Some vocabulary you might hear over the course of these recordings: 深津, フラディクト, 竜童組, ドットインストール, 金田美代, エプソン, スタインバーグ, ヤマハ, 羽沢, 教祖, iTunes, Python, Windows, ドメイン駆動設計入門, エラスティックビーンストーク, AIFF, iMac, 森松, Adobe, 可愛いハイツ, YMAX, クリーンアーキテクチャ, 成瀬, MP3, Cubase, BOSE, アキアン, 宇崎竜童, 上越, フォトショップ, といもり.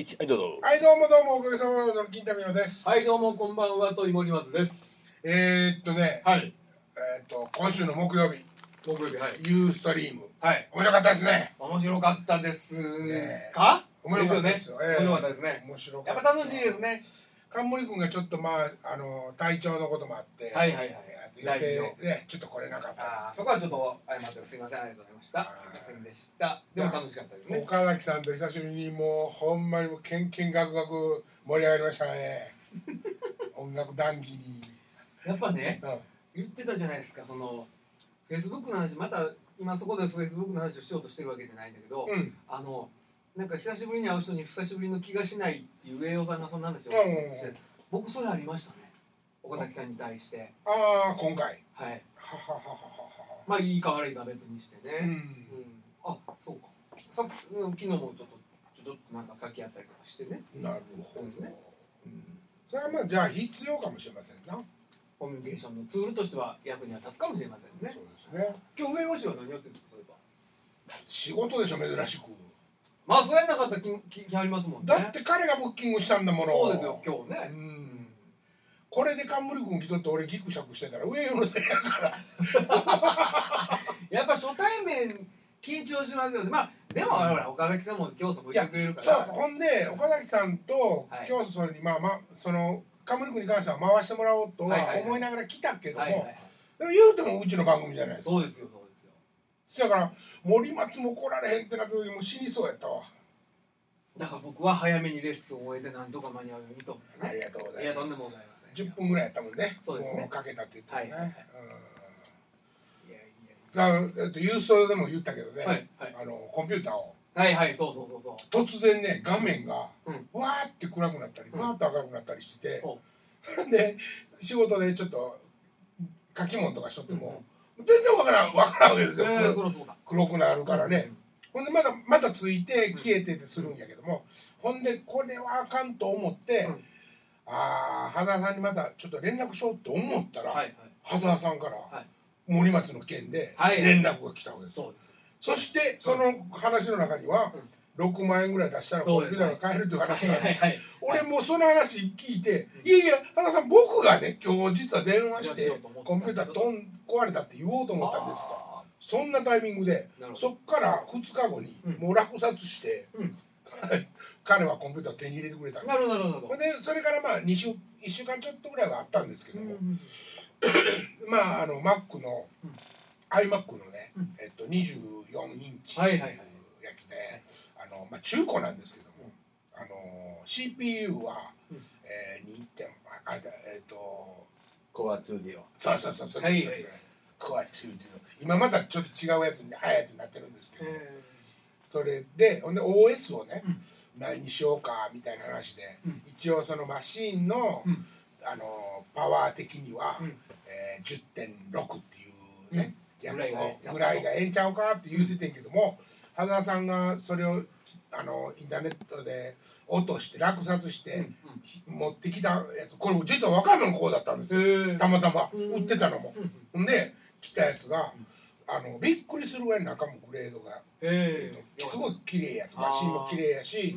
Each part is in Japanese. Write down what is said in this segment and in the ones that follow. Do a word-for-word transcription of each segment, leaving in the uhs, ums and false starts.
いち、はいどうぞ。はいどうもどうも、おかげさまでの金田美代です。はいどうもこんばんは、といもりまずです。えー、っとね、はい、えー、っと今週の木曜日木曜日、はい、ユーストリーム、はい、面白かったですね。面白かったですか、面白かったですよね。面白かったですね。面白かった。やっぱ楽しいですね。冠君がちょっとまあ、あの体調のこともあって、はいはいはい、予定でちょっと来れなかったんです。そこはちょっと謝って、すみません、ありがとうございました。すみませんでした。でも楽しかったですね。岡崎さんと久しぶりにもうほんまにもケンケンガクガク盛り上がりましたね。音楽談義に。やっぱね、うん、言ってたじゃないですか。そのフェイスブックの話、また今そこでフェイスブックの話をしようとしてるわけじゃないんだけど、うん、あの。なんか久しぶりに会う人に久しぶりの気がしないっていう栄養さんがそんな話をして、うん、僕それありましたね、岡崎さんに対して。ああ今回はいまあいいか悪いか別にしてね、うんうん、あそうか、さ昨日もちょっとちょっとなんか書き合ったりとかしてね。なるほどね、うん、それはまあじゃあ必要かもしれませんな。コミュニケーションのツールとしては役には立つかもしれませんね。そうですね。今日上越は何やってるんですか。例えば仕事でしょ、珍しく。まあそうやんなかったら気ありますもんね。だって彼がブッキングしたんだもの。そうですよ、今日ね、うん、これで冠君来とって俺ギクシャクしてたら上よのせいやからやっぱ初対面緊張しますよね。まあでもほら岡崎さんも教祖も言ってくれるから。そう、ほんで岡崎さんと教祖に、まあまあその冠君に関しては回してもらおうとは思いながら来たけども、はいはいはい、でも言うてもうちの番組じゃないですか。そうですよ。だから森松も来られへんってなった時も死にそうやったわ。だから僕は早めにレッスンを終えて何とか間に合うようにと、ね、ありがとうございます。いやとんでもございません。じゅっぷんぐらいやったもんね。そうですね、もうかけたって言ってもね、はいはいはい、うん、いやいやいや、だからだってユーストでも言ったけどね、はいはい、あのコンピューターをはいはいそうそうそうそう突然ね画面が、うん、わーって暗くなったりわーっと明るくなったりしてて、うん、で仕事でちょっと書き物とかしとっても、うんうん、全然わからんわからんわけですよ、えー、黒, 黒くなるからね、うん、ほんでまだまだついて消えててするんやけども、うん、ほんでこれはあかんと思って、うん、ああ羽沢さんにまたちょっと連絡しようって思ったら、うんはいはい、羽沢さんから森松の件で連絡が来たわけです、はいはい、そしてその話の中には、うん、ろくまんえんぐらい出したらコンピューターが買えるっていう話がある、はいはいはい、俺もうその話聞いて、うん、いやいや羽沢さん僕がね今日実は電話してコンピューターどん壊れたって言おうと思ったんですと。そんなタイミングでそっからふつかごにもう落札して、うん、彼はコンピューターを手に入れてくれたんです。なるほどなるほど。でそれからまあにしゅういっしゅうかんちょっとぐらいはあったんですけども、うんうん、まああの Mac の、うん、iMac のね、うん、えっと、にじゅうよんインチっていうやつで、はいはいはい、あのまあ、中古なんですけども、あの シーピーユー は、うん、えー、にてんあえっとコアツーディオ。そうそうそうそう。はい、コアツーディオ。今まだちょっと違うやつに早いやつになってるんですけど、それで、ほんで オーエス をね、うん、何にしようかみたいな話で、うん、一応そのマシーンの、うん、あのパワー的には、うん、えー、じゅってんろく っていうね、うん、やつをぐらいがええんちゃうかって言うててんけども、羽沢さんがそれをあのインターネットで落として落札して、うんうん、持ってきたやつ、これ実は若いの子だったんですよ、たまたま売ってたのも、うん、で来たやつが、うん、あのびっくりするぐらい中もグレードが、えー、すごい綺麗やと、マシンも綺麗やし、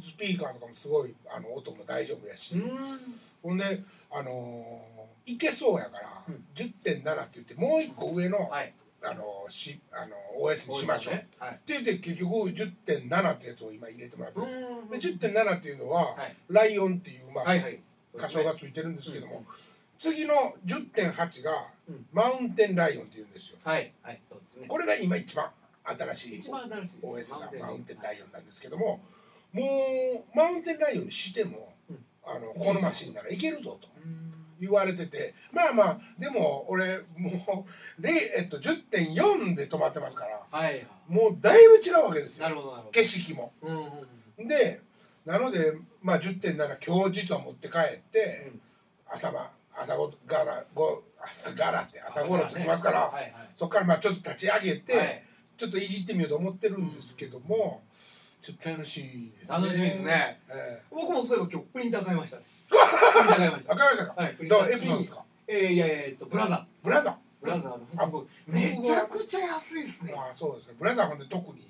スピーカーとかもすごいあの音も大丈夫やし、うん、ほんであのいけそうやから、うん、じゅってんなな って言ってもう一個上の、うんはい、あのしあの オーエス にしましょう、ね、はい、って言って結局 じゅってんなな ってやつを今入れてもらってる。 じゅってんなな っていうのは、はい、ライオンっていうまあ、はいはい、仮称がついてるんですけども、うん、次の じゅってんはち が、うん、マウンテンライオンっていうんですよ、はいはいそうですね、これが今一番新しい オーエス がマウンテンライオンなんですけども、はい、もうマウンテンライオンにしても、うん、あのこのマシンならいけるぞと、うん、言われてて、まあまあでも俺もう、えっと、じゅってんよん で止まってますから、はい、もうだいぶ違うわけですよ。なるほどなるほど。景色も、うんうんうん、でなので、まあ、じゅってんなな 今日実は持って帰って、うん、朝晩朝ごガラご朝ガラって朝ごろつきますから、ね、はいはい、そっからまあちょっと立ち上げて、はい、ちょっといじってみようと思ってるんですけども、ちょっと楽しいですね。楽しみですね、えー、僕もそういえば今日プリンター買いました、ね、わかりました。わかりましたか。はい。どうエプロンですか。えー、いやいやえっとブラザー。ブラザー。ブラザー。あ、めちゃくちゃ安いですね。あ、そうですね。ブラザーほんで特に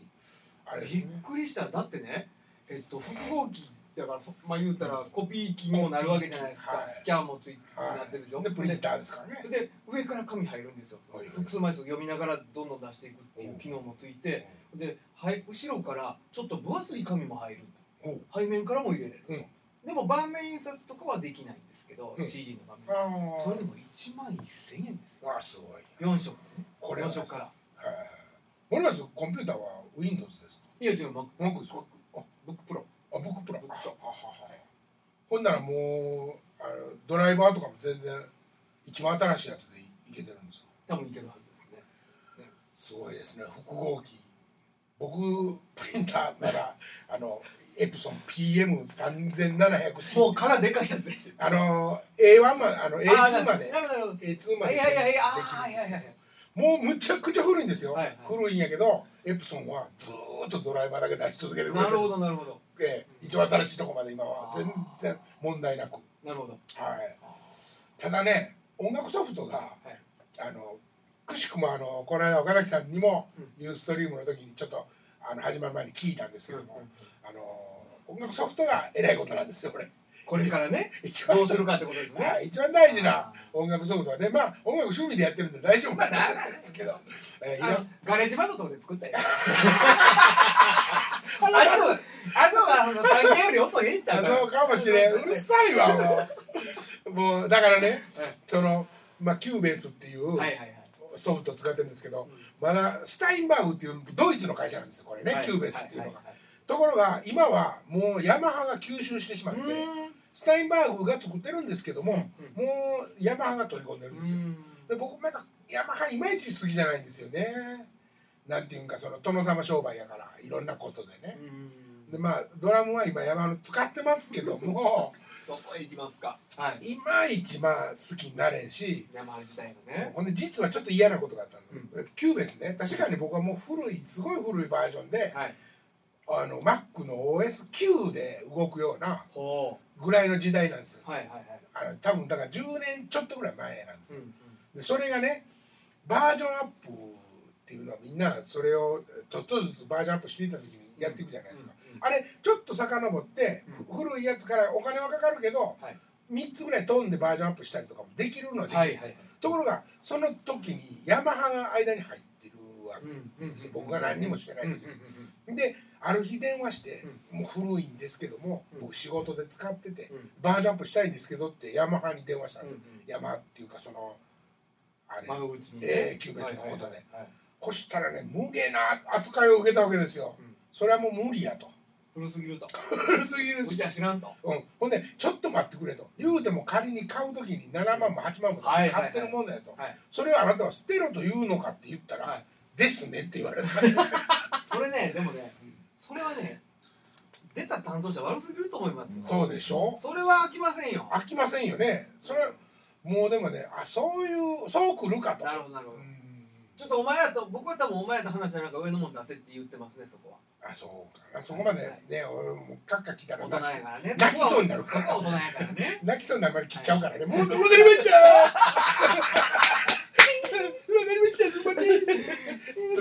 あれ、ね、びっくりした。だってね、えっと、複合機だから、まあ、言うたらコピー機もなるわけじゃないですか、はい、スキャンもついてなってるでしょ、はい、でプリンターですからね、で上から紙入るんですよ、はい、複数枚数読みながらどんどん出していくっていう機能もついて、で後ろからちょっと分厚い紙も入ると、背面からも入れれると、うん、でも盤面印刷とかはできないんですけど、うん、シーディー の盤面、それでもいちまんせんえんですよ。わあすごい。よん色、ね、これはよん色から、俺らコンピューターは Windows ですか？いや違う、 Mac Book Pro。 あ、Book Pro。 あ、Book Pro。 ほんならもうあのドライバーとかも全然一番新しいやつでいけてるんですか？多分いけるはずですね。すごいですね、複合機。僕プリンターならあのエプソン ピーエムさんぜんななひゃくシー もうからでかいやつです。あの エーワン まで、あの エーツー まで、 エーツー までできるんです。もうむちゃくちゃ古いんですよ、はいはい、古いんやけどエプソンはずーっとドライバーだけ出し続けてくれてる。なるほどなるほど、えー、一応新しいとこまで今は全然問題なく。なるほど、はい、ただね音楽ソフトが、はい、あのくしくもあのこの間岡崎さんにもニューストリームの時にちょっとあの始まる前に聞いたんですけども、あの音楽ソフトがえらいことなんですよこれ。これからね一番どうするかってことですね、はい、一番大事な音楽ソフトはね、まあ音楽趣味でやってるんで大丈夫かななんですけど、えー、ガレージバンドとかで作ったよあのあの最近より音ええんちゃうそうかもしれん。うるさいわもうもうだからねその、まあ、Cubase っていうソフトを使ってるんですけど、まだスタインバーグっていうドイツの会社なんですよこれね、はい、Cubase っていうのが、はいはいはい。ところが今はもうヤマハが吸収してしまって、スタインバーグが作ってるんですけども、うん、もうヤマハが取り込んでるんですよ。で僕まだヤマハいまいち好きじゃないんですよね。なんていうんかその殿様商売やからいろんなことでね。でまあドラムは今ヤマハの使ってますけどもどこへ行きますか、はい、いまいちまあ好きになれんし、ヤマハ自体のね。ほんで実はちょっと嫌なことがあったの、うん、キューベースね。確かに僕はもう古いすごい古いバージョンで、はい、あの Mac の オーエスきゅう で動くようなぐらいの時代なんですよ、はいはいはい、あの多分だからじゅうねんちょっとぐらい前なんですよ、うんうん、でそれがねバージョンアップっていうのはみんなそれをちょっとずつバージョンアップしていった時にやっていくじゃないですか、うんうんうん、あれちょっと遡って古いやつからお金はかかるけど、うん、みっつぐらい飛んでバージョンアップしたりとかもできるのはできるんですよ、はいはいはい、ところがその時にヤマハが間に入ってるわけですよ、僕が何にもしてない時に、うんうんうん、である日電話して、うん、もう古いんですけども、うん、僕仕事で使ってて、うん、バージョンアップしたいんですけどってヤマハに電話したんです、うん、ヤマハっていうかそのあれ窓口に、ねえー、キューベースのことで、はいはいはい、こしたらね無限な扱いを受けたわけですよ、うん、それはもう無理やと、古すぎると古すぎるし、知らんと、うん、ほんでちょっと待ってくれと、言うても仮に買う時にななまんもはちまんも買ってるもんだよと、はいはいはい、それをあなたは捨てろと言うのかって言ったら、はい、ですねって言われたそれねでもねそれはね、出た担当者悪すぎると思いますよ。そうでしょ。それは飽きませんよ。飽きませんよね。それはもうでもね、あ、そういうそう来るかと。なるほどなるほど。ちょっとお前やと、僕は多分お前やと話したらなんか上のもん出せって言ってますねそこは。あ、そうかな。そこまでね、はい、俺もカッカ来たら泣き、ね、泣きそうになるから。大人やからね。泣きそうになるから切っちゃうからね。もう戻りました。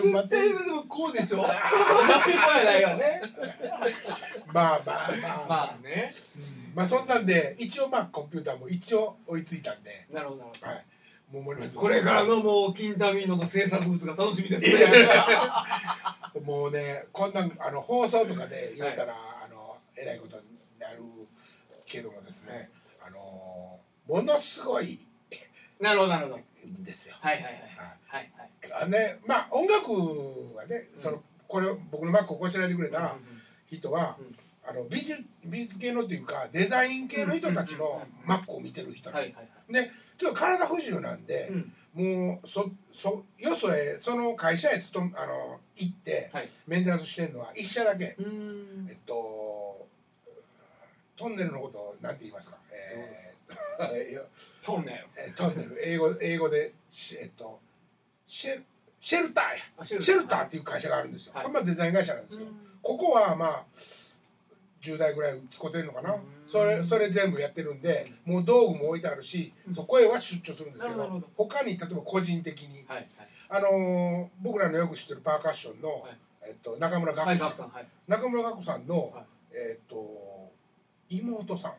待ってでもこうでしょまあまあまあまあね、まあそんなんで一応まあコンピューターも一応追いついたんで、なるほどなるほど、はい、もう森松これからのもう金田美濃の制作物が楽しみですねもうねこんなあの放送とかで言ったら、はい、あのえらいことになるけどもですね、あのものすごいなるほどなるほどですよ。はいはいはいはいはい、あね、まあ音楽はね、うん、そのこれ僕のマックをこしらえてくれた人は、うんうんうん、あの美術美術系のというかデザイン系の人たちのマックを見てる人なんで、ちょっと体不自由なんで、うん、もうそそよそへその会社へつとあの行って、はい、メンテナンスしてるのは一社だけ。うん、えっとトンネルのことをなんて言いますか。えートンネル、えー、トンネル英語、英語でシェ、えっと、シェ、シェルター、シェルターっていう会社があるんですよ、はい、これまあデザイン会社なんですけど、ここはまあじゅうだいぐらい使ってるのかな、それ、それ全部やってるんで、もう道具も置いてあるし、そこへは出張するんですけど、うん、他に例えば個人的に、はいはい、あのー、僕らのよく知ってるパーカッションの、はい、えっと、中村学子さん、はい、中村学子さんの、はい、えっと妹さん、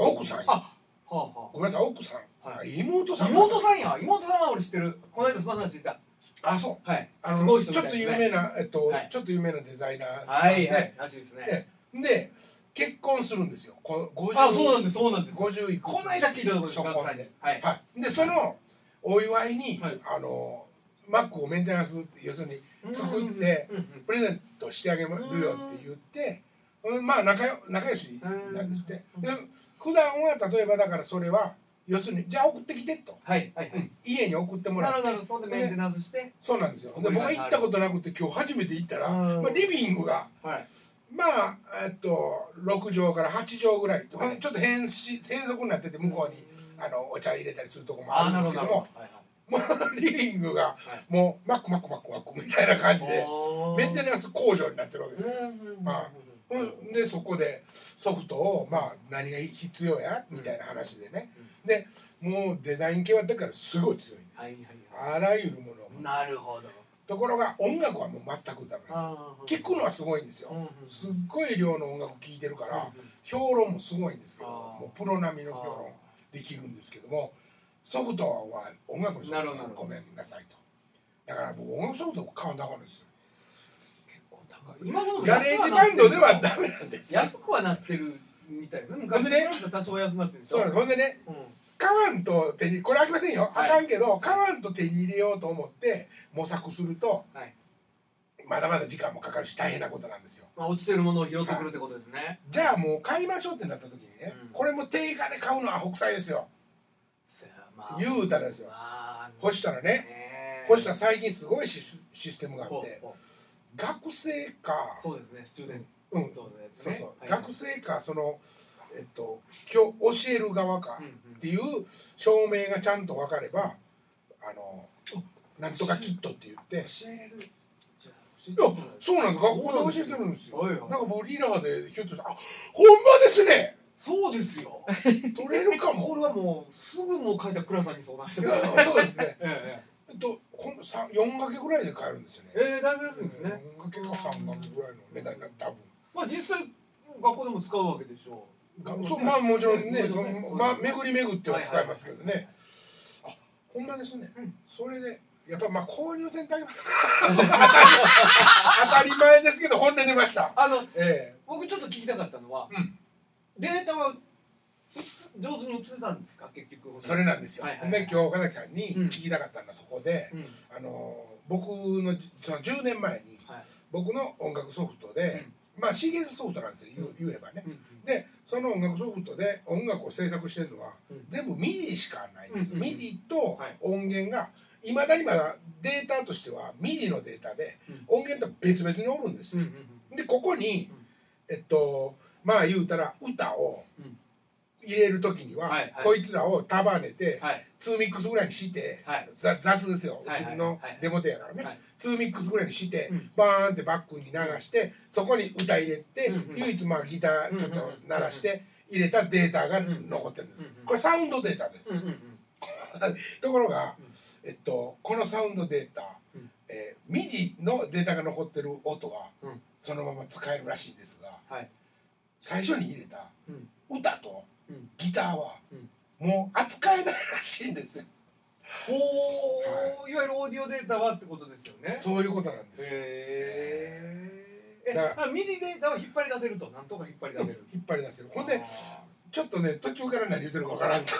奥さん、あ、ごめんなさい、奥さん、妹さん、妹さんや、妹さんは俺知ってる、この間その話してた。あ、そう、はい、あのちょっと有名な、えっとちょっと有名なデザイナー、はいはい、らしいですね。で結婚するんですよ。あ、そうなんです、そうなんです。五十いくつ。こないだ聞いたところです。初婚で、はい。でそのお祝いにあのマックをメンテナンス、要するに作ってプレゼントしてあげるよって言って、まあ仲よ仲良しなんですって。普段は例えばだからそれは要するにじゃあ送ってきてと、家に送ってもらって、なるほど、そうでメンテナンスして、そうなんですよ。で僕は行ったことなくて今日初めて行ったら、まあリビングが。まあえっとろくじょうからはちじょうぐらいとか、はい、ちょっと変し変則になってて向こうにあのお茶入れたりするとこもあるんですけども、リビングがもうマックマックマックマックみたいな感じでメンテナンス工場になってるわけですよ。でそこでソフトを、まあ、何が必要やみたいな話でね、うん、でもうデザイン系はだからすごい強いんです。あらゆるものを。なるほど。ところが音楽はもう全くダメです。聴くのはすごいんですよ。すっごい量の音楽聴いてるから評論もすごいんですけど、もうプロ並みの評論できるんですけども、ソフトは音楽のソフトはごめんなさいと。だから僕音楽ソフト買うんだからですよ。結構高い。今のガレージバンドではダメなんです。安くはなってるみたいですね。昔ね、多少安くなってる。そうなんです。ほんでね、買わんと手にこれあきませんよ。あかんけど買わんと手に入れようと思って。模索すると、まだまだ時間もかかるし大変なことなんですよ。まあ落ちてるものを拾ってくるってことですね。じゃあもう買いましょうってなった時にね、これも定価で買うのは北斎ですよ。言うたらですよ。ほしたらね、ほしたら最近すごいシステムがあって、学生か、そうですね、スチューデントのやつね。学生かそのえっと教える側かっていう証明がちゃんと分かれば、あの。なんとかキットって言って教えれる。そうなんです。学校で教えてるんですよ。なんか僕リラーでひょっとしたら「あ、ほんまですね、そうですよ、取れるかも」。これはもうすぐもう書いた倉さんに相談してもらう。そうですね。えっとよんかけぐらいで買えるんですよね。ええ、だいぶ安いんですね。よんかけかさんかけぐらいの値段になる、多分。まあ実際学校でも使うわけでしょう。まあもちろんね、巡り巡っては使いますけどね。あ、ほんまですね。それでやっぱまあ購入選択当たり前ですけど、本音出ました。あの、えー、僕ちょっと聞きたかったのは、うん、データは上手に映せたんですか、結局。それなんですよ。で今日岡崎さんに聞きたかったのはそこで、うん、あの僕のそのじゅうねんまえに僕の音楽ソフトで、うん、まあ シーエス ソフトなんですよ、言えばね。うんうん、でその音楽ソフトで音楽を制作してるのは、うん、全部 ミディ しかないんですよ。ミディと音源が、はい、いまだにまだデータとしてはミディのデータで、音源と別々におるんですよ。でここにえっとまあ言うたら歌を入れる時にはこいつらを束ねてツーミックスぐらいにして雑ですよ、自分のデモテやからね。ツーミックスぐらいにしてバーンってバックに流してそこに歌入れて唯一まあギターちょっと鳴らして入れたデータが残ってるんです。これサウンドデータです。ところがえっと、このサウンドデータ、うん、えー、ミディ のデータが残ってる音は、うん、そのまま使えるらしいんですが、はい、最初に入れた歌とギターは、うん、もう扱えないらしいんですよ。ほう、はい、いわゆるオーディオデータはってことですよね。そういうことなんですよ。へえ。だからミディ データは引っ張り出せると、なんとか引っ張り出せる。引っ張り出せる。ほんでちょっとね、途中から何言ってるかわからんと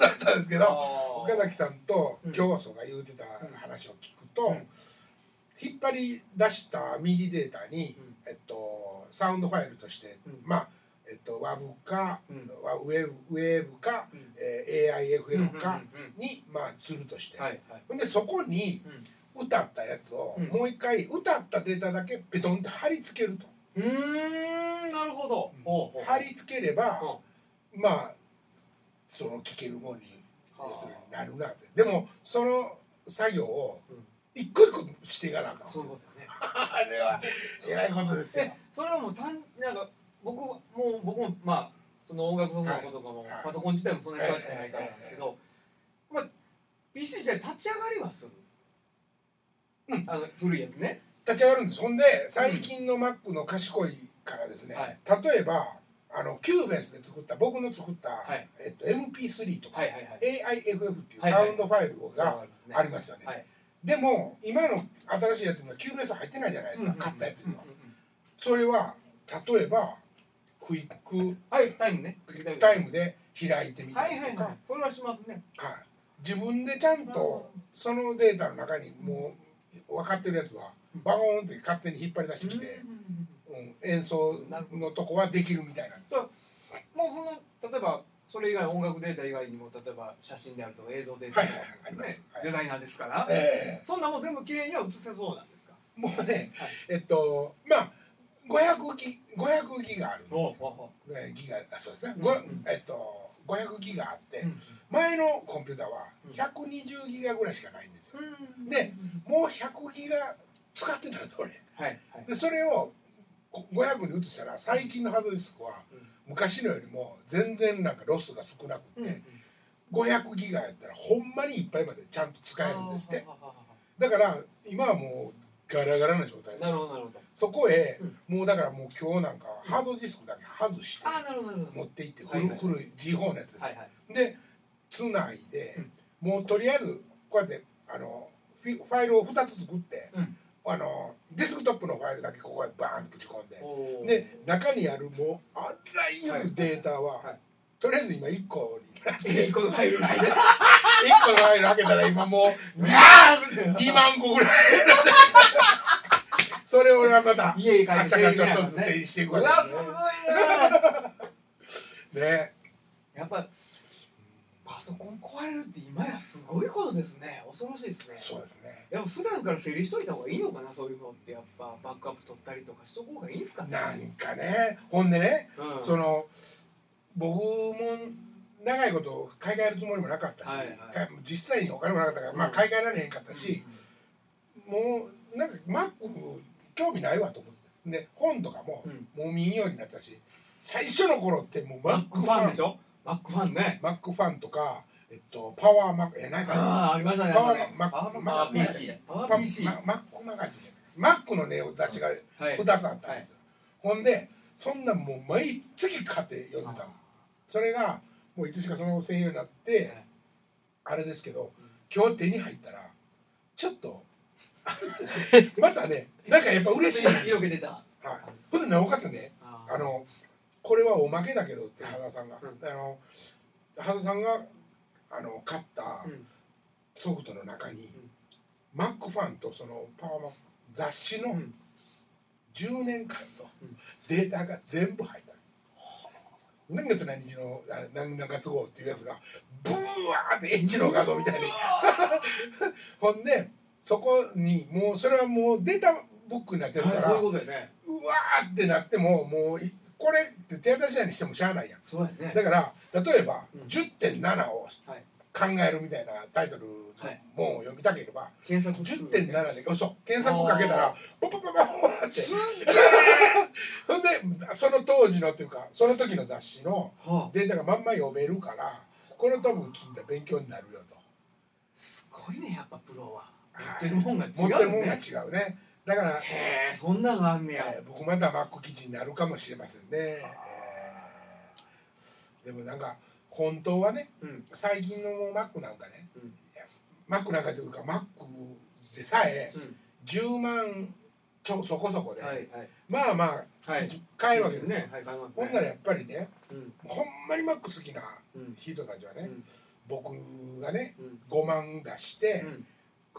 だったんですけど、岡崎さんと教祖が言うてた話を聞くと、引っ張り出したミディデータにえっとサウンドファイルとして、まあえっとワブかウェーブか エーアイエフエフ かにまあするとして、でそこに歌ったやつをもう一回歌ったデータだけペトンと貼り付けると。うーん、なるほど。貼り付ければまあその聴けるものに。なるなって。でもその作業を一個一個していかなあかん。そういうことですね。あれはえらいことですよ。それはもう単なんか僕も僕もまあその音楽ソフトのこととかもパソコン自体もそんなに詳しくないからなんですけど、まあ ピーシー 自体立ち上がりはする。うん、あの古いやつね。立ち上がるんです。ほんで最近の マック の賢いからですね、はい、例えばあのCubaseで作った僕の作った、はいえっと、エムピースリー とか エーアイエフエフ っていうサウンドファイルがありますよね。はいはい、でも今の新しいやつにはCubase入ってないじゃないですか、買ったやつには。それは例えばクイックタイムね、クイックタイムで開いてみたりとか、それはしますね。はい、自分でちゃんとそのデータの中にもう分かってるやつはバゴーンって勝手に引っ張り出してきて、うん、演奏のとこはできるみたいな。そう、もうその例えばそれ以外音楽データ以外にも例えば写真であるとか映像データとかデザイナーですから、えー、そんなもん全部綺麗には写せそうなんですか。もうね、はい、えっとまあごひゃくギガあるんですよ。そうですね。ごひゃくギガあって、うん、前のコンピューターはひゃくにじゅうギガぐらいしかないんですよ。うん、でもうひゃくギガ使ってたんです俺、はいはい、でそれをごひゃくに移したら最近のハードディスクは昔のよりも全然なんかロスが少なくて、うんうん、ごひゃくギガやったらほんまにいっぱいまでちゃんと使えるんですって。だから今はもうガラガラな状態です。なるほどなるほど。そこへ、うん、もうだからもう今日なんかハードディスクだけ外して持っていって、古い ジーフォー のやつです、はいはい、でつないで、うん、もうとりあえずこうやってあのファイルをふたつ作って、うん、あのデスクトップのファイルだけここへバーンとぶち込んで、で中にあるもうあらゆるデータは、はいはい、とりあえず今いっこになっていっこのファイル開けたらいっこのファイル開けたら今もうにまんこぐらいそれを俺はまた家からちょっとずつ整理していくわけですね。うわすごいなね。やっぱパソコン壊れるって今やすごいことですね。恐ろしいですね。そうですね。やっぱ普段から整理しといた方がいいのかな、そういうのって。やっぱバックアップ取ったりとかしとく方がいいんですかね。なんかね、ほんでね、うん、その僕も長いこと買い替えるつもりもなかったし、はいはい、実際にお金もなかったから、まあ、買い替えられへんかったし、もうなんかマック興味ないわと思って、で本とかも、うん、もう見んようになったし、最初の頃ってもうマックファンでしょ。マックファンね。マックファンとか、えっとパワーマック、えなんかあありましたね。パワーマック、マックマガジン、マックマガジン、マックのね雑誌がふたつあったんですよ。ほんでそんなもう毎月買って読んでたの。それがもういつしかその専用になってあれですけど、今日手に入ったらちょっとまたね、なんかやっぱ嬉しい。広げてた。はい。ほんでなおかつね、あのこれはおまけだけどって羽田さんが、あの羽田さんがあの買ったソフトの中にマックファンとそのパワーマック雑誌のじゅうねんかんのデータが全部入った。何月何日の何月号っていうやつがブワーってエッチの画像みたいに。ほんで。そこにもうそれはもうデータブックになってるから、うわーってなってももうこれって手当たり次第にしてもしゃあないやん。そうだね。だから例えば じゅってんなな を考えるみたいなタイトルの本を読みたければ じゅってんなな で嘘検索かけたらポポポポってそれでその当時のっていうかその時の雑誌のデータがまんま読めるから、これ多分聞いた勉強になるよと。すごいね、やっぱプロは持ってるもんが違うね。だからへえ、そんなのあんねや。僕またマック記事になるかもしれませんね。でもなんか本当はね、最近のマックなんかね、マックなんかというかマックでさえじゅうまんちょそこそこでまあまあ買えるわけですね。ほんならやっぱりね、ほんまにマック好きな人たちはね、僕がねごまん出して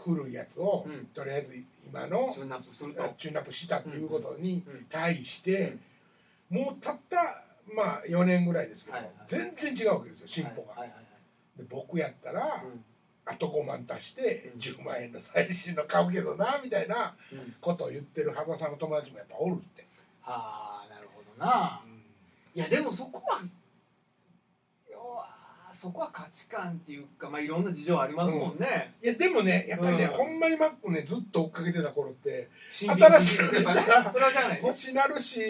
古いやつをとりあえず今のチューンナップしたっていうことに対して、もうたったまあよねんぐらいですけど全然違うわけですよ、進歩が。で僕やったらあとごまん足してじゅうまんえんの最新の買うけどなみたいなことを言ってる羽田さんの友達もやっぱおるって。はあ、なるほどな。いやでもそこはそこは価値観っていうか、まあいろんな事情ありますもんね。いやでもね、やっぱりね、ほんまにマックねずっと追っかけてた頃って新しいデータ欲しなるし、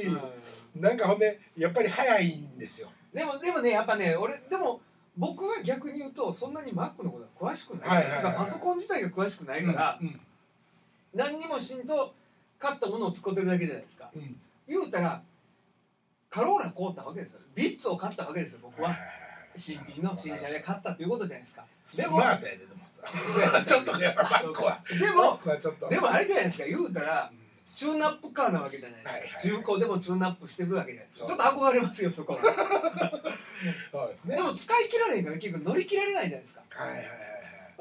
なんかほんでやっぱり早いんですよ。でもでもね、やっぱね、俺でも僕は逆に言うとそんなにマックのことは詳しくない、パソコン自体が詳しくないから何にもしんと買ったものを使ってるだけじゃないですか。言うたらカローラ買ったわけですよ。ビッツを買ったわけですよ、僕は。新品の新車で買ったということじゃないですか。でもスマートやで、でもちょっとやっぱバックはでもでもあれじゃないですか、言うたらチューンナップカーなわけじゃないですか。中古でもチューンナップしてるわけじゃないですか。ちょっと憧れますよ、そこは。でも使い切られへんから結局乗り切られないじゃないですか。はいはいは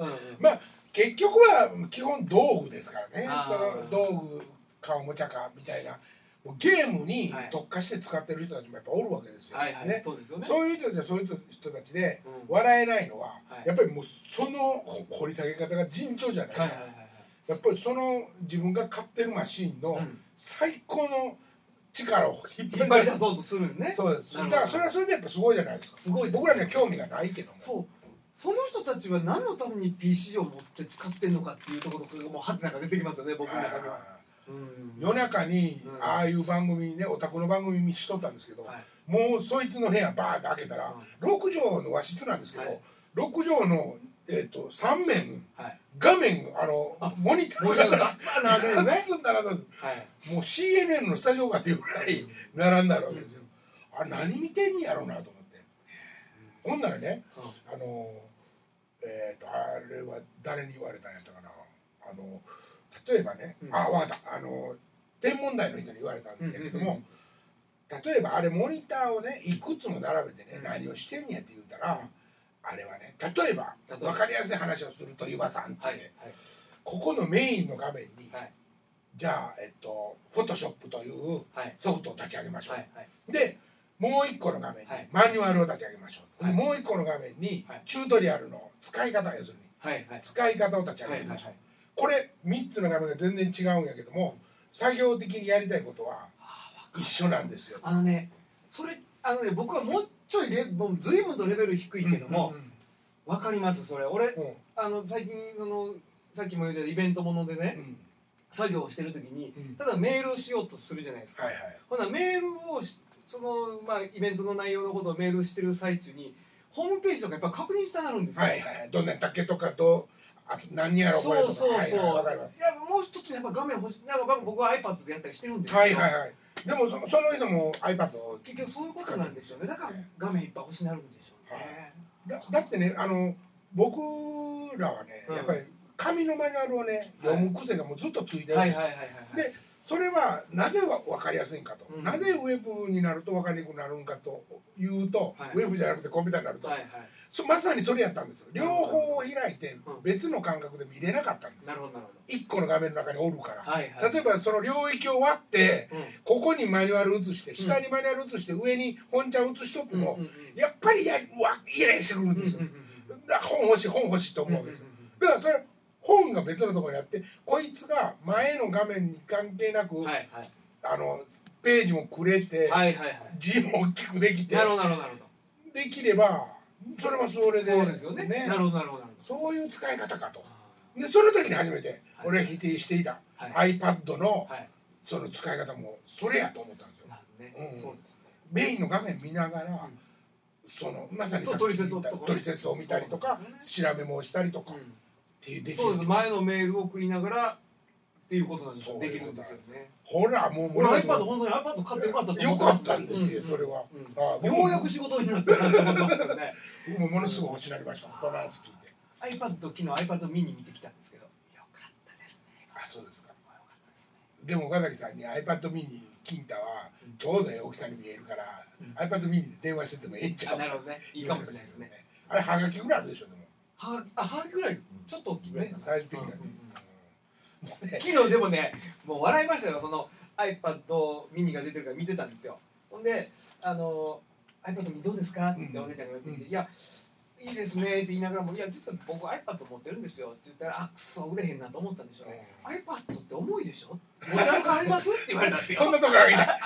いはい。まあ結局は基本道具ですからね。その道具かおもちゃかみたいな、ゲームに特化して使ってる人たちもやっぱおるわけですよね。そういう人たちはそういう人たちで笑えないのは、やっぱりもうその掘り下げ方が尋常じゃない。やっぱりその自分が買ってるマシーンの最高の力を引っ張り出そうとするね。そうです。だからそれはそれでやっぱすごいじゃないですか。すごい。僕らには興味がないけども、そう、その人たちは何のために ピーシー を持って使ってるのかっていうところがもうハテナが出てきますよね、僕の中では。夜中にああいう番組ね、お宅の番組見しとったんですけど、もうそいつの部屋バーって開けたらろくじょうの和室なんですけど、ろくじょうのさんめん画面、あのモニターがガッツン並んでるんです。もう シーエヌエヌ のスタジオがっていうぐらい並んだわけですよ。あれ何見てんやろうなと思って。ほんならね、あのえっとあれは誰に言われたんやったかな、あの。例えばね、うん、あ、わかった、あの天文台の人に言われたんだけども、例えばあれモニターをねいくつも並べてね、うん、何をしてんやって言うたら、あれはね、例えば分かりやすい話をすると湯葉さんって、はいはい、ここのメインの画面に、はい、じゃあえっとフォトショップというソフトを立ち上げましょう、はいはい、でもう一個の画面にマニュアルを立ち上げましょう、はい、でもう一個の画面にチュートリアルの使い方、要するに、はいはい、使い方を立ち上げましょう。はいはい、これみっつの画面が全然違うんやけども、作業的にやりたいことは一緒なんですよ。あのね、それあのね、僕はもうちょいでもう随分とレベル低いけども、分かりますそれ。俺、うん、あの最近そのさっきも言うたイベントものでね、うん、作業をしてる時に、うん、ただメールをしようとするじゃないですか。はいはい、ほなメールをそのまあイベントの内容のことをメールしてる最中にホームページとかやっぱ確認したなるんですよ。はいはい。どんなだけとかと。あと何やろこれとか、そうそうそう、わかります。いや、もう一つやっぱ画面欲しい。なんか僕は iPad でやったりしてるんですけど、はいはいはい、でもその人も iPad を結局そういうことなんでしょうね。だから画面いっぱい欲しになるんでしょうね。だ, だってね、あの僕らはね、やっぱり紙のマニュアルをね読む癖がもうずっとついてるんですよ。でそれはなぜわかりやすいんかと、うん、なぜウェブになるとわかりにくくなるんかというと、はい、ウェブじゃなくてコンピューターになると、はいはい、まさにそれやったんですよ。両方を開いて別の感覚で見れなかったんですよ。いっこの画面の中におるから、はいはい、例えばその領域を割って、うん、ここにマニュアル移して下にマニュアル移して上に本ちゃん移しとってもやっぱりやイライラしてくるんですよ。本欲しい本欲しいと思うわけですよ。だからそれ本が別のところにあって、こいつが前の画面に関係なく、はい、はい、あのページもくれて字も大きくできて、できれば。それはそれで、そうですよね。なるほどなるほど。そういう使い方かと。でその時に初めて俺は否定していた iPad のその使い方もそれやと思ったんですよ。メインの画面見ながらそのまさに取説を見たりとか調べもしたりとかっていうできる。そうです。前のメールを送りながらっていうことなんですよ。できるんですよね。ほらもう俺 iPad 本当に iPad 買ってよかったと思って。よかったんですよそれは。ようやく仕事になったなと思ったんですね。もうものすごい欲しになりました。その話聞いて。iPad 昨日 iPad ミニ見てきたんですけど。よかったですね。あ、そうですか。よかったですね。でも岡崎さんに iPad ミニ金太はちょうど大きさに見えるから iPad ミニで電話しててもええっちゃう。なるほどね。いいかもしれないですね。あれハガキぐらいあるでしょでも。はあハガキぐらいちょっと大きいね。サイズ的な。昨日でもね、もう笑いましたよ。その iPad ミニが出てるから見てたんですよ。ほんであの。iPad にどうですかってお姉ちゃんが言って「いやいいですね」って言いながらも「いや実は僕 iPad 持ってるんですよ」って言ったら「あっくそ売れへんな」と思ったんでしょうね。iPad って重いでしょ、持ち歩くありますって言われたんですよ。そんなところいない。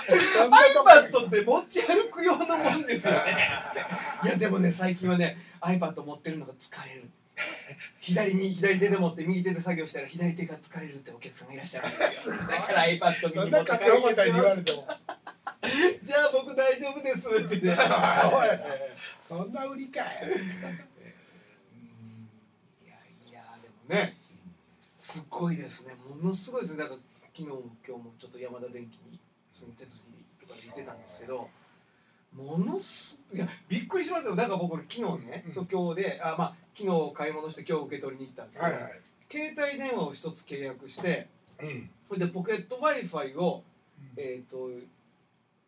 iPad って持ち歩く用のもんですよね。いやでもね、最近はね iPad 持ってるのが疲れる、左に左手で持って右手で作業したら左手が疲れるってお客さんがいらっしゃるんですよ。だから iPad ミニも高いんですよ。じゃあ僕大丈夫ですってね。そんな売りかい。いやいやでもね、すごいですね。ものすごいですね。なんか昨日も今日もちょっとヤマダ電機にその手続きとかで行ってたんですけど、ものすいやびっくりしましたよ。だから僕昨日ね、うん、東京であ、まあ、昨日買い物して今日受け取りに行ったんですけど、はいはい、携帯電話を一つ契約して、うん、それでポケット Wi-Fi を、うん、えーと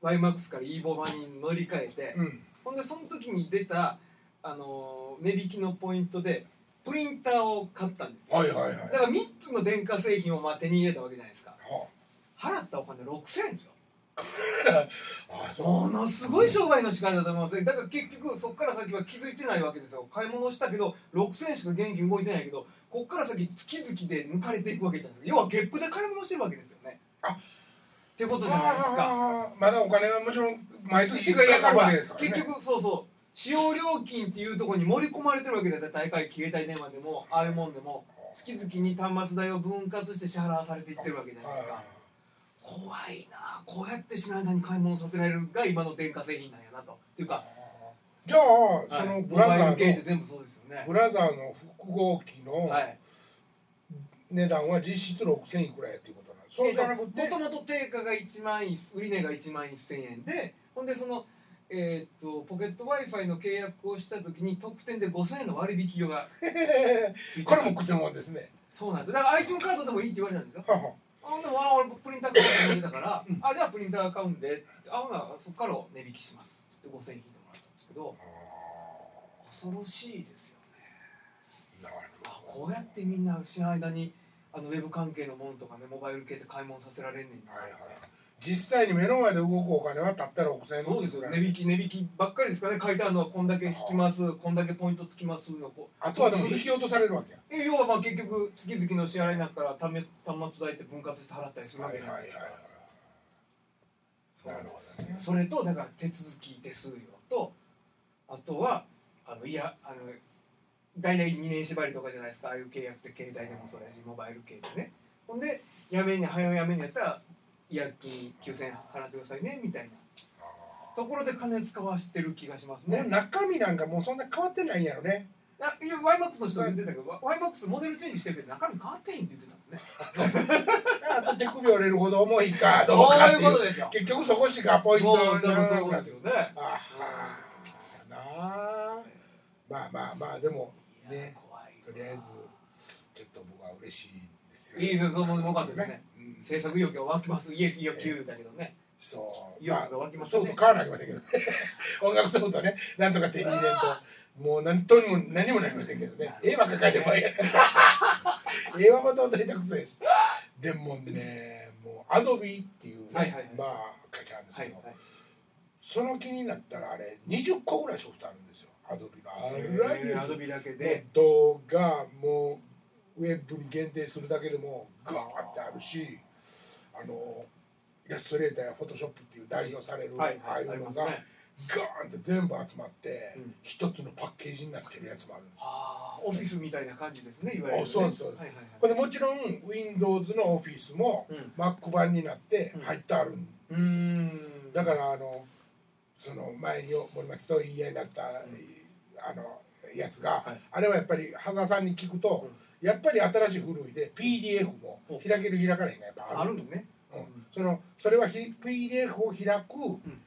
ワイマックス から イーヴォ 版に乗り換えて、うん、ほんでその時に出た、あのー、値引きのポイントでプリンターを買ったんですよ、はいはいはい、だからみっつの電化製品をまあ手に入れたわけじゃないですか、はあ、払ったお金ろくせんえんですよああそうものすごい商売の仕方だと思いますね。だから結局そこから先は気づいてないわけですよ。買い物したけどろくせんえんしか現金動いてないけどこっから先月々で抜かれていくわけじゃないですか。要はゲップで買い物してるわけですよね。あってことじゃないですか。まだお金はもちろん毎月かかるわけですからね。結局そうそう使用料金っていうところに盛り込まれてるわけですよ。大会携帯電話でもああいうもんでも月々に端末代を分割して支払わされていってるわけじゃないですか。怖いな。こうやってしない間に買い物させられるが今の電化製品なんやなと。っていうかじゃあそのブラザーの、はい、系って全部そうですよね。ブラザーの複合機の値段は実質ろくせんいくらやっていうことなんです。そうじゃなくてもともと定価がいちまんえん売り値がいちまんせんえんでほんでその、えー、とポケット Wi-Fi の契約をした時に特典でごせんえんの割引用がついてこれも口のもんですね。そうなんです。だから iTunes カードでもいいって言われたんですよあでもあ俺プリンター買うって言われたから、うん、あじゃあプリンター買うんでってあほなそっから値引きしますってごせんえん引いてもらったんですけど恐ろしいですよね。なるほど。こうやってみんな知らない間にあのウェブ関係のものとかねモバイル系で買い物させられんねんな、はいはい、実際に目の前で動くお金はたったろくせんえんそうですよ。値引き値引きばっかりですからね。書いてあるのはこんだけ引きますこんだけポイントつきますのこうあとはでも引き落とされるわけや。要はまあ結局月々の支払いなんから端末代って分割して払ったりするわけじゃないですか。それとだから手続き手数料とあとはあのいやあの大体にねん縛りとかじゃないですかああいう契約って携帯でもそうやしモバイル系でね。ほんでやめに早めやめにやったら違約金きゅうせんえん払ってくださいねみたいなところで金使わしてる気がしますね。もう中身なんかもうそんな変わってないんやろね。いや ワイマックス の人が言ってたけど ワイマックス モデルチェンジしてるけど中身変わってへんって言ってたもんねあと手首折れるほど重いかどうかっていうそういうことですよ。結局そこしかポイントにならなくなってくるね。あはあなあまあまあまあでもねとりあえずちょっと僕は嬉しいですよね。いいですよ。その良かったですね。制作意欲が湧きます。家欲求だけどね。そう。意欲が湧きますね。そうと買わなきゃいけませんけどね。音楽ソフトね、なんとか手に入れると、もう何とにも何もなりませんけどね。絵ばっか描いてもいい。絵はまた下手くそやし。でもね、もうアドビーっていうね、はいはいはい、まあ会社なんですけど、はいはい、その気になったらあれにじゅっこぐらいソフトあるんですよ。アドビーの。あらゆるアドビーだけで動画もうウェブに限定するだけでもガーってあるし。あのイラストレーターやフォトショップっていう代表される、はいはい、ああいうのが、ね、ガーンって全部集まって、うん、一つのパッケージになってるやつもあるんです。あオフィスみたいな感じですねいわゆる、ね、そうですそうです、はいはいはい、これでもちろん Windows のオフィスも、うん、Mac 版になって入ってあるんです、うん、うんだからあのその前に森松と言い合いになった、うん、あのやつが、はい、あれはやっぱり羽田さんに聞くと、うん、やっぱり新しい古いで ピーディーエフ も開ける開かないがやっぱあるんですね、うんうん、そのそれは ピーディーエフ を開く、うん、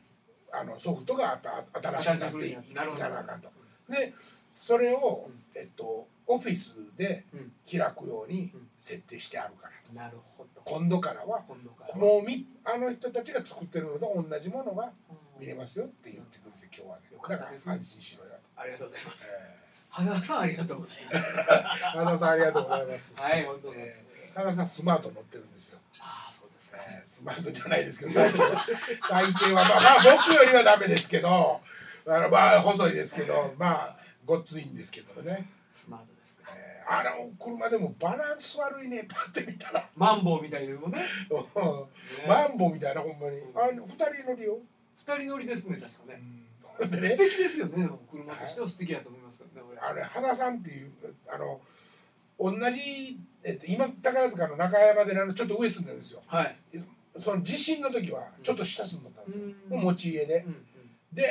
あのソフトが新しくなっていかなあかんと、うん、でそれを、うんえっと、オフィスで開くように設定してあるから、うん、なるほど今度からはもうあの人たちが作ってるのと同じものが見れますよって言ってくるんで今日はね、うん、だから安心しろよ。ありがとうございます。羽田さんありがとうございます。羽田さんありがとうございます。はい、本当です。羽田さんスマート乗ってるんですよ。ああ、そうですか。スマートじゃないですけど、最低はまあまあ僕よりはダメですけど、あのまあ細いですけど、まあごっついんですけどね。スマートですね。あの車でもバランス悪いね。パって見たら。マンボウみたいですもんね。マンボウみたいなほんまに。あのふたり乗りよ。ふたり乗りですね確かね。ね、素敵ですよね。車としては素敵だと思いますからね。あれ羽田さんっていうあの同じ、えっと、今宝塚の中山寺のちょっと上住んでるんですよ、はい、その地震の時はちょっと下住んでたんですよ、うん、持ち家で、うんうん、で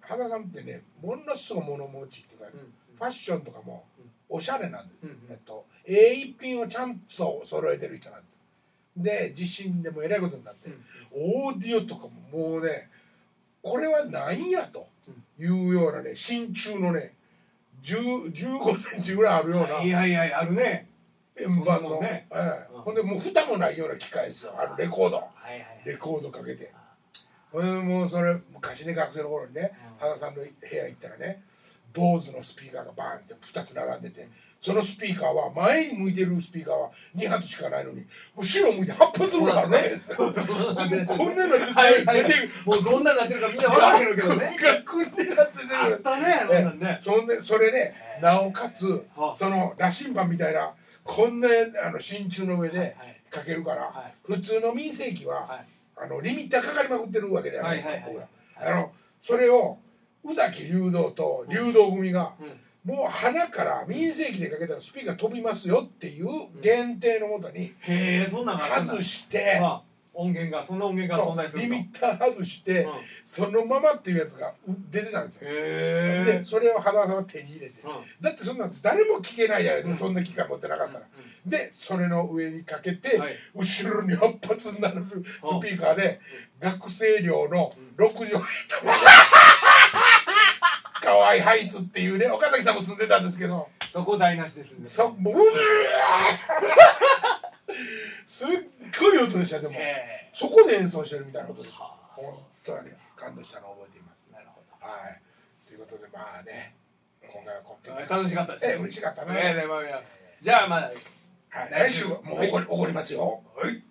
羽田さんってねものすごい物持ちっていうか、ねうんうん、ファッションとかもおしゃれなんです、うんうんえっと、ええ一品をちゃんと揃えてる人なんです。で地震でもえらいことになって、うんうん、オーディオとかももうねこれは何やというようなね、真鍮のねじゅうごセンチぐらいあるような、いやいやあるね、円盤の、ほんでもう蓋もないような機械ですよ、あのレコード、レコードかけて、もうそれ昔ね学生の頃にね原さんの部屋行ったらね、ボーズのスピーカーがバーンってふたつ並んでて、そのスピーカーは前に向いてるスピーカーはにはつしかないのに後ろ向いてはっぱつぐらいあるわけですよ。こんなのもうどんなになってるかみんな分かってるけどね、こんなになってるあったね。それでなおかつその羅針盤みたいなこんな真鍮の上でかけるから、普通の民生機はリミッターかかりまくってるわけじゃないですか。それを宇崎竜童と竜童組がもう鼻から民生機でかけたらスピーカー飛びますよっていう限定のもとに外して、音源がそんな音源が存在する、リミッター外してそのままっていうやつが出てたんですよ。でそれを花輪さんは手に入れて、だってそんな誰も聞けないじゃないですか、そんな機械持ってなかったら。でそれの上にかけて後ろにはっぱつになるスピーカーで学生寮のろくじょうに可愛いハイツっていうね、岡崎さんも住んでたんですけど、そこ台無しですんで、そもうすっごい音でした。でもそこで演奏してるみたいなことです。本当に感動したのを覚えています。なるほど。はい、ということでまあね、今回はこっち楽しかったですね。嬉しかったね。じゃあまあ来週もう怒りますよ。はい。